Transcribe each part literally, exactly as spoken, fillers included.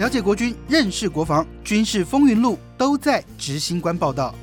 了解国军，认识国防，军事风云录都在执行官报道。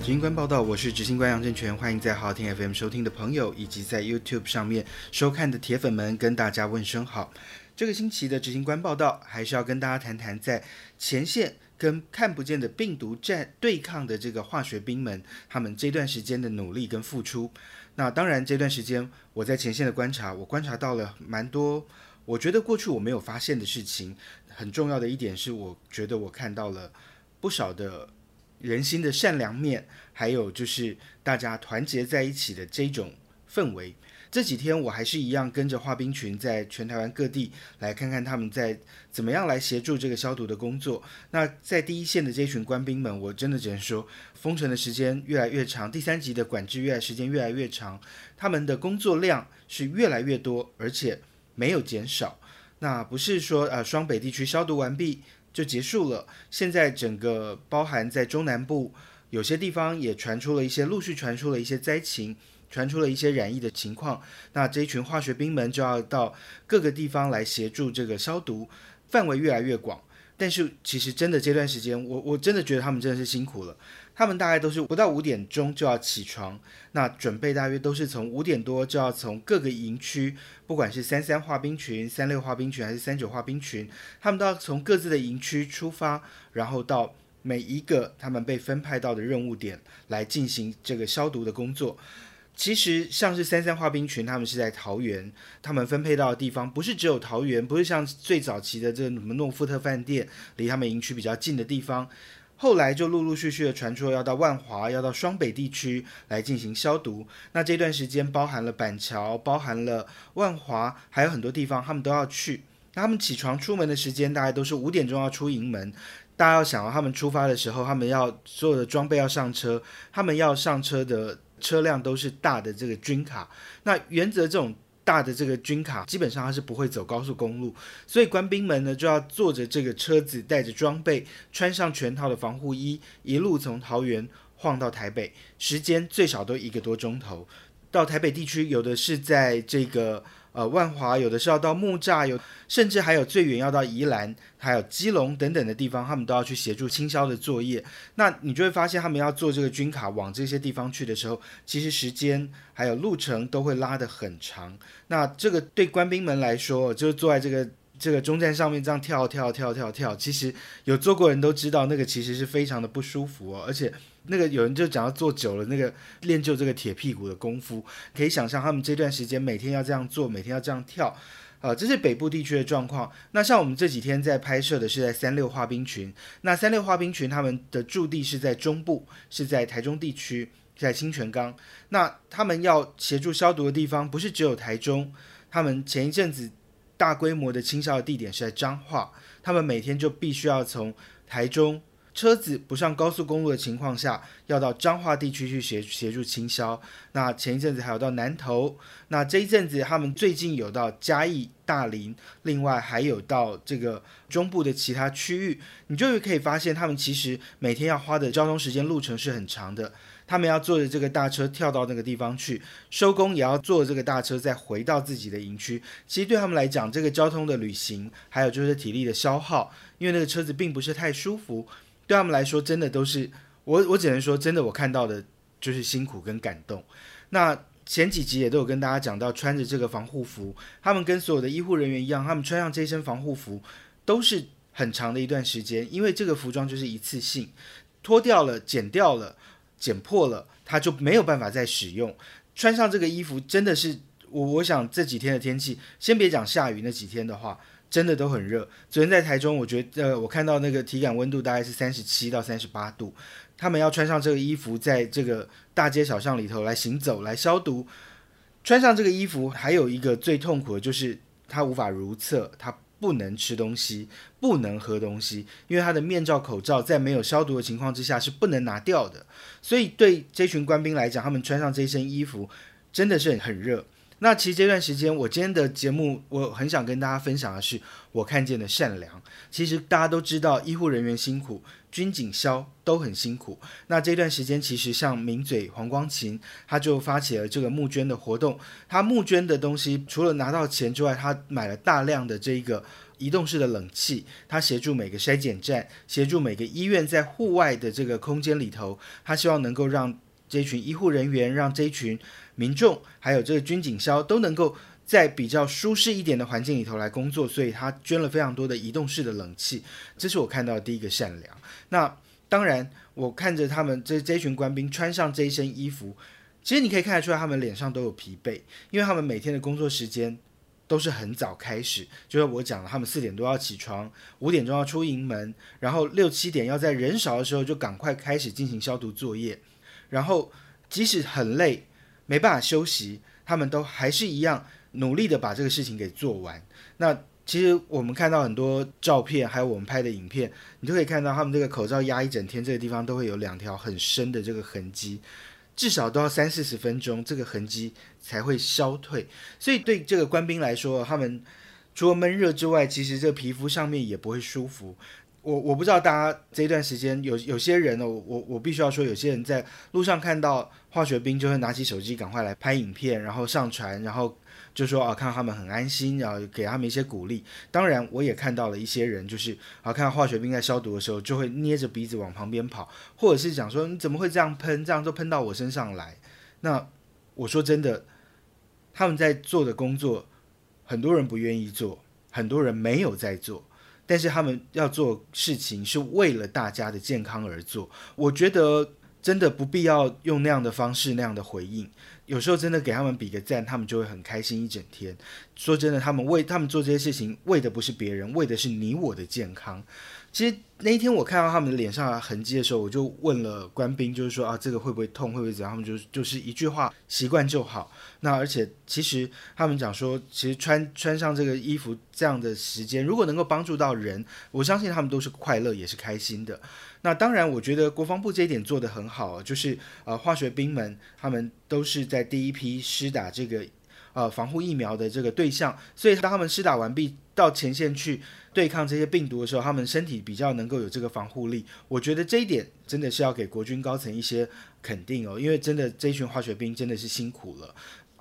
执行官报道，我是执行官杨正权，欢迎在好听 F M 收听的朋友，以及在 YouTube 上面收看的铁粉们，跟大家问声好。这个星期的执行官报道，还是要跟大家谈谈在前线跟看不见的病毒战对抗的这个化学兵们，他们这段时间的努力跟付出。那当然，这段时间我在前线的观察，我观察到了蛮多，我觉得过去我没有发现的事情。很重要的一点是，我觉得我看到了不少的人心的善良面，还有就是大家团结在一起的这种氛围。这几天我还是一样跟着化兵群在全台湾各地来看看他们在怎么样来协助这个消毒的工作。那在第一线的这群官兵们，我真的只能说封城的时间越来越长，第三级的管制越来时间越来越长，他们的工作量是越来越多，而且没有减少。那不是说呃双北地区消毒完毕就结束了，现在整个包含在中南部有些地方也传出了一些陆续传出了一些灾情，传出了一些染疫的情况。那这一群化学兵们就要到各个地方来协助这个消毒，范围越来越广。但是其实真的这段时间我我真的觉得他们真的是辛苦了，他们大概都是不到五点钟就要起床，那准备大约都是从五点多就要从各个营区，不管是三三化兵群、三六化兵群还是三九化兵群，他们都要从各自的营区出发，然后到每一个他们被分派到的任务点来进行这个消毒的工作。其实像是三三化兵群，他们是在桃园，他们分配到的地方不是只有桃园，不是像最早期的这个诺富特饭店离他们营区比较近的地方，后来就陆陆续续的传出要到万华，要到双北地区来进行消毒。那这段时间包含了板桥，包含了万华，还有很多地方他们都要去。那他们起床出门的时间大概都是五点钟要出营门，大家要想到他们出发的时候，他们要所有的装备要上车，他们要上车的车辆都是大的这个军卡，那原则这种大的这个军卡基本上它是不会走高速公路，所以官兵们呢就要坐着这个车子，带着装备，穿上全套的防护衣，一路从桃园晃到台北，时间最少都一个多钟头。到台北地区有的是在这个呃万华，有的是要到木栅，有甚至还有最远要到宜兰还有基隆等等的地方，他们都要去协助清消的作业。那你就会发现他们要做这个军卡往这些地方去的时候，其实时间还有路程都会拉得很长。那这个对官兵们来说，就是坐在这个这个中站上面这样跳跳跳跳跳，其实有坐过人都知道那个其实是非常的不舒服哦。而且那个有人就讲要坐久了，那个练就这个铁屁股的功夫，可以想象他们这段时间每天要这样做，每天要这样跳。呃，这是北部地区的状况。那像我们这几天在拍摄的是在三六化兵群，那三六化兵群他们的驻地是在中部，是在台中地区，在清泉岗。那他们要协助消毒的地方不是只有台中，他们前一阵子大规模的清消的地点是在彰化，他们每天就必须要从台中车子不上高速公路的情况下，要到彰化地区去 协, 协助清消。那前一阵子还有到南投，那这一阵子他们最近有到嘉义、大林，另外还有到这个中部的其他区域，你就可以发现他们其实每天要花的交通时间路程是很长的。他们要坐着这个大车跳到那个地方去，收工也要坐着这个大车再回到自己的营区。其实对他们来讲，这个交通的旅行还有就是体力的消耗，因为那个车子并不是太舒服，对他们来说真的都是我我只能说真的我看到的就是辛苦跟感动。那前几集也都有跟大家讲到，穿着这个防护服，他们跟所有的医护人员一样，他们穿上这身防护服都是很长的一段时间，因为这个服装就是一次性，脱掉了、剪掉了、剪破了，它就没有办法再使用。穿上这个衣服真的是我我想这几天的天气，先别讲下雨那几天的话，真的都很热。昨天在台中，我觉得、呃、我看到那个体感温度大概是三十七到三十八度，他们要穿上这个衣服在这个大街小巷里头来行走来消毒。穿上这个衣服还有一个最痛苦的就是它无法如厕，它不能吃东西，不能喝东西，因为他的面罩、口罩在没有消毒的情况之下是不能拿掉的。所以对这群官兵来讲，他们穿上这身衣服真的是很热。那其实这段时间，我今天的节目，我很想跟大家分享的是我看见的善良。其实大家都知道，医护人员辛苦，军警消都很辛苦。那这段时间，其实像名嘴黄光芹，他就发起了这个募捐的活动。他募捐的东西，除了拿到钱之外，他买了大量的这个移动式的冷气，他协助每个筛检站，协助每个医院在户外的这个空间里头，他希望能够让这群医护人员，让这群民众，还有这个军警消都能够在比较舒适一点的环境里头来工作，所以他捐了非常多的移动式的冷气。这是我看到的第一个善良。那当然，我看着他们这这群官兵穿上这一身衣服，其实你可以看得出来，他们脸上都有疲惫，因为他们每天的工作时间都是很早开始，就是我讲了，他们四点多要起床，五点钟要出营门，然后六七点要在人少的时候就赶快开始进行消毒作业。然后即使很累，没办法休息，他们都还是一样努力的把这个事情给做完。那其实我们看到很多照片，还有我们拍的影片，你就可以看到他们这个口罩压一整天，这个地方都会有两条很深的这个痕迹，至少都要三四十分钟，这个痕迹才会消退。所以对这个官兵来说，他们除了闷热之外，其实这皮肤上面也不会舒服。我我不知道大家这一段时间有有些人哦，我我必须要说，有些人在路上看到化学兵就会拿起手机赶快来拍影片，然后上传，然后就说啊，看到他们很安心，然后给他们一些鼓励。当然，我也看到了一些人，就是啊，看到化学兵在消毒的时候，就会捏着鼻子往旁边跑，或者是讲说你怎么会这样喷，这样都喷到我身上来。那我说真的，他们在做的工作，很多人不愿意做，很多人没有在做。但是他们要做事情是为了大家的健康而做，我觉得真的不必要用那样的方式那样的回应。有时候真的给他们比个赞，他们就会很开心一整天。说真的，他们为他们做这些事情，为的不是别人，为的是你我的健康。其实那一天我看到他们的脸上的痕迹的时候，我就问了官兵，就是说啊，这个会不会痛，会不会怎样？他们就就是一句话，习惯就好。那而且其实他们讲说，其实穿穿上这个衣服这样的时间，如果能够帮助到人，我相信他们都是快乐也是开心的。那当然，我觉得国防部这一点做得很好，就是呃化学兵们他们都是在第一批施打这个呃防护疫苗的这个对象，所以当他们施打完毕，到前线去对抗这些病毒的时候，他们身体比较能够有这个防护力。我觉得这一点真的是要给国军高层一些肯定哦，因为真的这群化学兵真的是辛苦了。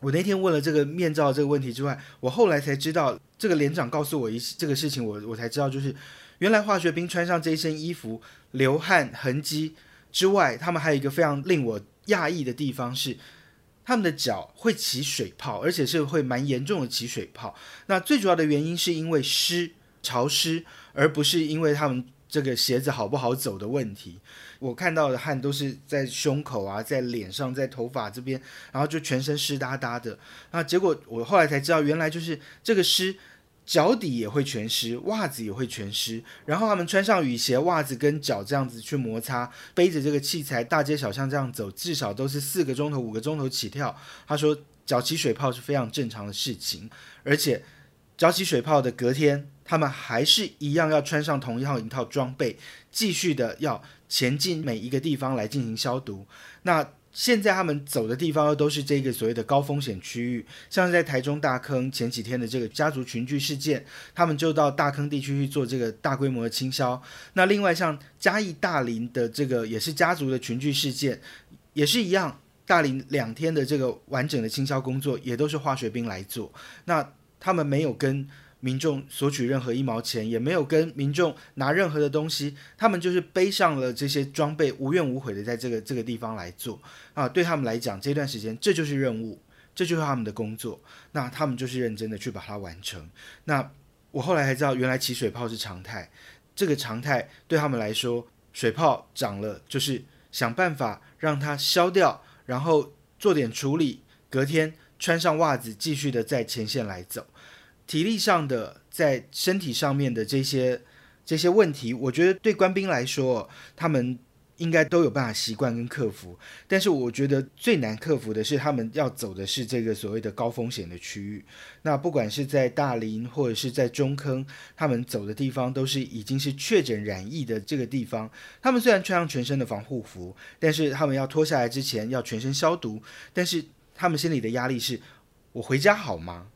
我那天问了这个面罩这个问题之外，我后来才知道，这个连长告诉我一这个事情，我我才知道，就是原来化学兵穿上这一身衣服，流汗痕迹之外，他们还有一个非常令我讶异的地方是，他们的脚会起水泡，而且是会蛮严重的起水泡。那最主要的原因是因为湿潮湿，而不是因为他们这个鞋子好不好走的问题。我看到的汗都是在胸口啊，在脸上，在头发这边，然后就全身湿哒哒的。那结果我后来才知道，原来就是这个湿，脚底也会全湿，袜子也会全湿，然后他们穿上雨鞋，袜子跟脚这样子去摩擦，背着这个器材大街小巷这样走，至少都是四个钟头五个钟头起跳。他说脚起水泡是非常正常的事情，而且脚起水泡的隔天，他们还是一样要穿上同样一套装备，继续的要前进每一个地方来进行消毒。那现在他们走的地方都是这个所谓的高风险区域，像是在台中大坑前几天的这个家族群聚事件，他们就到大坑地区去做这个大规模的清消。那另外像嘉义大林的这个也是家族的群聚事件，也是一样，大林两天的这个完整的清消工作也都是化学兵来做。那他们没有跟民众索取任何一毛钱，也没有跟民众拿任何的东西，他们就是背上了这些装备，无怨无悔的在这个这个地方来做啊。对他们来讲，这段时间这就是任务，这就是他们的工作，那他们就是认真的去把它完成。那我后来才知道，原来起水泡是常态，这个常态对他们来说，水泡长了就是想办法让它消掉，然后做点处理，隔天穿上袜子，继续的在前线来走。体力上的，在身体上面的这些这些问题，我觉得对官兵来说，他们应该都有办法习惯跟克服。但是我觉得最难克服的是，他们要走的是这个所谓的高风险的区域。那不管是在大林或者是在中坑，他们走的地方都是已经是确诊染疫的这个地方。他们虽然穿上全身的防护服，但是他们要脱下来之前要全身消毒，但是他们心里的压力是，我回家好吗？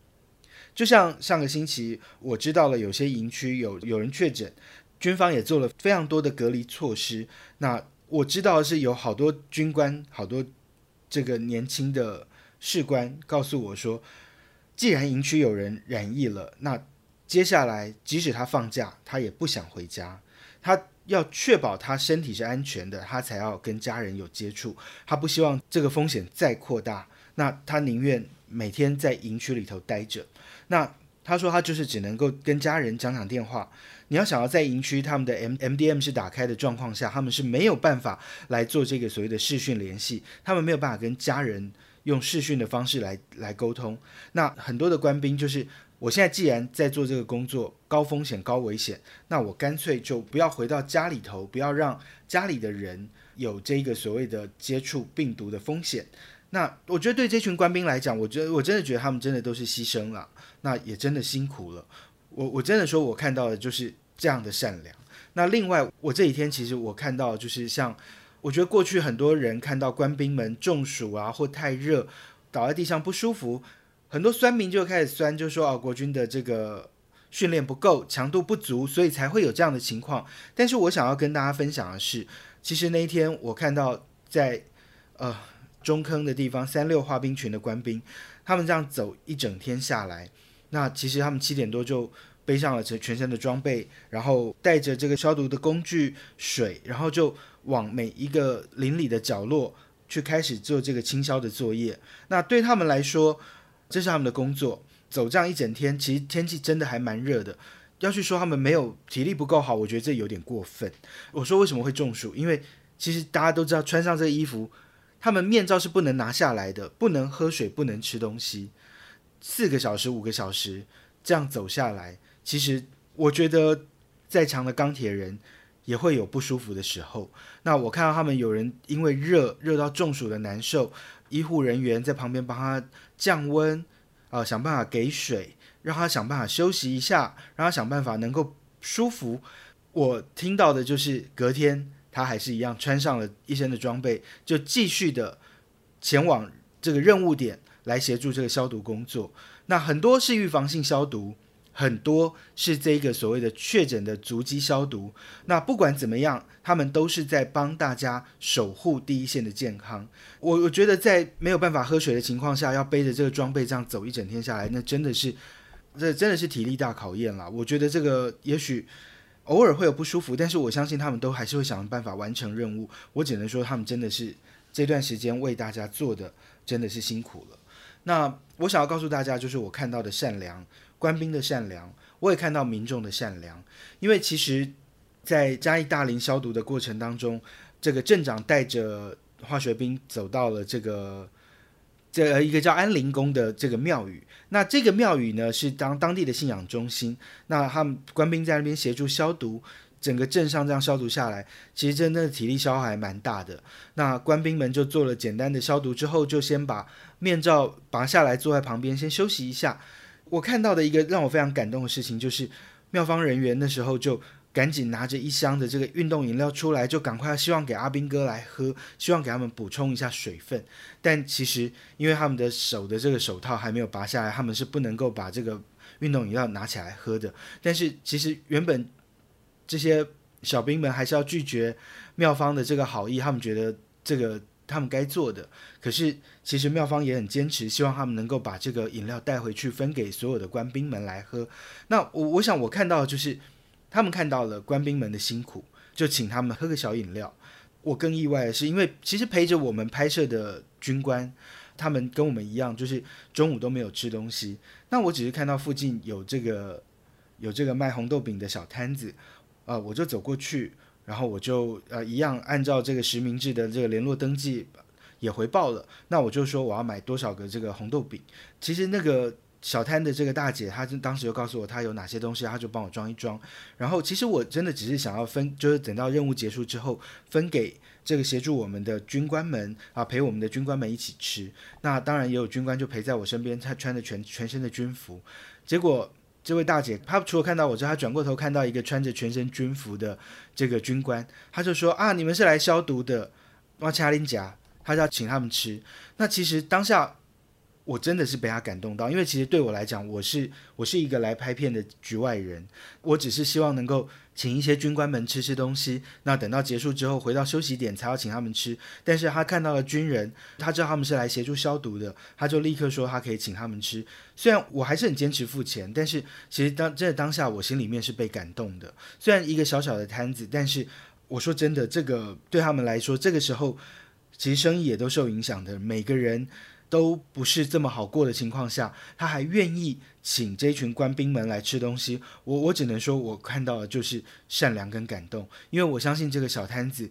就像上个星期，我知道了有些营区有有人确诊，军方也做了非常多的隔离措施。那我知道的是有好多军官，好多这个年轻的士官告诉我说，既然营区有人染疫了，那接下来即使他放假，他也不想回家，他要确保他身体是安全的，他才要跟家人有接触，他不希望这个风险再扩大，那他宁愿每天在营区里头待着。那他说他就是只能够跟家人讲讲电话。你要想要在营区他们的 M D M 是打开的状况下，他们是没有办法来做这个所谓的视讯联系，他们没有办法跟家人用视讯的方式来来沟通。那很多的官兵就是我现在既然在做这个工作，高风险高危险，那我干脆就不要回到家里头，不要让家里的人有这个所谓的接触病毒的风险。那我觉得对这群官兵来讲，我觉得我真的觉得他们真的都是牺牲了，那也真的辛苦了。我我真的说，我看到的就是这样的善良。那另外，我这几天其实我看到就是像，我觉得过去很多人看到官兵们中暑啊或太热倒在地上不舒服，很多酸民就开始酸，就说哦国军的这个训练不够，强度不足，所以才会有这样的情况。但是我想要跟大家分享的是，其实那一天我看到在呃。中坑的地方，三六化兵群的官兵，他们这样走一整天下来，那其实他们七点多就背上了全身的装备，然后带着这个消毒的工具、水，然后就往每一个邻里的角落去开始做这个清消的作业。那对他们来说，这是他们的工作。走这样一整天，其实天气真的还蛮热的。要去说他们没有体力不够好，我觉得这有点过分。我说为什么会中暑？因为其实大家都知道，穿上这个衣服，他们面罩是不能拿下来的，不能喝水，不能吃东西，四个小时、五个小时这样走下来，其实我觉得再强的钢铁人也会有不舒服的时候。那我看到他们有人因为热热到中暑的难受，医护人员在旁边帮他降温，呃，想办法给水，让他想办法休息一下，让他想办法能够舒服。我听到的就是隔天，他还是一样穿上了一身的装备，就继续的前往这个任务点来协助这个消毒工作。那很多是预防性消毒，很多是这个所谓的确诊的足迹消毒。那不管怎么样，他们都是在帮大家守护第一线的健康。我我觉得在没有办法喝水的情况下，要背着这个装备这样走一整天下来，那真的是这真的是体力大考验啦。我觉得这个也许偶尔会有不舒服，但是我相信他们都还是会想办法完成任务。我只能说，他们真的是这段时间为大家做的真的是辛苦了。那我想要告诉大家，就是我看到的善良，官兵的善良，我也看到民众的善良。因为其实，在嘉义大林消毒的过程当中，这个镇长带着化学兵走到了这个这一个叫安灵宫的这个庙宇，那这个庙宇呢是当当地的信仰中心，那他们官兵在那边协助消毒，整个镇上这样消毒下来，其实真的体力消耗还蛮大的。那官兵们就做了简单的消毒之后，就先把面罩拔下来，坐在旁边先休息一下。我看到的一个让我非常感动的事情，就是庙方人员那时候就赶紧拿着一箱的这个运动饮料出来，就赶快希望给阿兵哥来喝，希望给他们补充一下水分。但其实因为他们的手的这个手套还没有拔下来，他们是不能够把这个运动饮料拿起来喝的。但是其实原本这些小兵们还是要拒绝庙方的这个好意，他们觉得这个他们该做的，可是其实庙方也很坚持，希望他们能够把这个饮料带回去分给所有的官兵们来喝。那我我想我看到的就是他们看到了官兵们的辛苦，就请他们喝个小饮料。我更意外的是，因为其实陪着我们拍摄的军官，他们跟我们一样，就是中午都没有吃东西。那我只是看到附近有这个有这个卖红豆饼的小摊子，呃，我就走过去，然后我就呃一样按照这个实名制的这个联络登记也回报了。那我就说我要买多少个这个红豆饼。其实那个小摊的这个大姐，她当时就告诉我她有哪些东西，她就帮我装一装。然后其实我真的只是想要分，就是等到任务结束之后分给这个协助我们的军官们啊，陪我们的军官们一起吃。那当然也有军官就陪在我身边，她穿着全全身的军服。结果这位大姐她除了看到我之后，她转过头看到一个穿着全身军服的这个军官，她就说啊，你们是来消毒的，哇掐林夹，她就要请他们吃。那其实当下我真的是被他感动到，因为其实对我来讲，我是我是一个来拍片的局外人，我只是希望能够请一些军官们吃吃东西，那等到结束之后回到休息点才要请他们吃。但是他看到了军人，他知道他们是来协助消毒的，他就立刻说他可以请他们吃。虽然我还是很坚持付钱，但是其实当真的当下我心里面是被感动的。虽然一个小小的摊子，但是我说真的，这个对他们来说，这个时候其实生意也都受影响的，每个人都不是这么好过的情况下，他还愿意请这群官兵们来吃东西，我我只能说我看到的就是善良跟感动。因为我相信这个小摊子，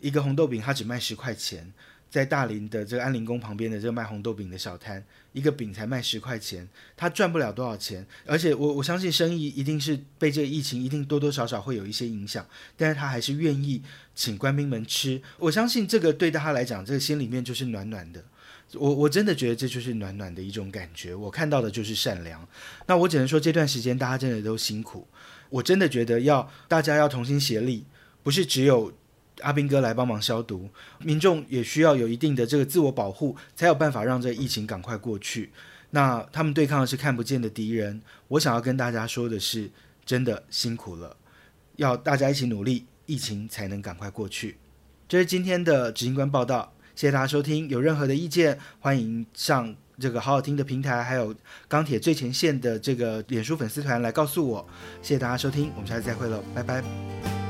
一个红豆饼它只卖十块钱，在大林的这个安林宫旁边的这个卖红豆饼的小摊，一个饼才卖十块钱，他赚不了多少钱，而且我我相信生意一定是被这个疫情一定多多少少会有一些影响，但是他还是愿意请官兵们吃，我相信这个对他来讲，这个心里面就是暖暖的。我我真的觉得这就是暖暖的一种感觉，我看到的就是善良。那我只能说这段时间大家真的都辛苦，我真的觉得要大家要同心协力，不是只有阿兵哥来帮忙消毒，民众也需要有一定的这个自我保护，才有办法让这个疫情赶快过去。那他们对抗的是看不见的敌人，我想要跟大家说的是，真的辛苦了，要大家一起努力，疫情才能赶快过去。这是今天的执行官报道。谢谢大家收听，有任何的意见，欢迎上这个好好听的平台，还有钢铁最前线的这个脸书粉丝团来告诉我。谢谢大家收听，我们下次再会了，拜拜。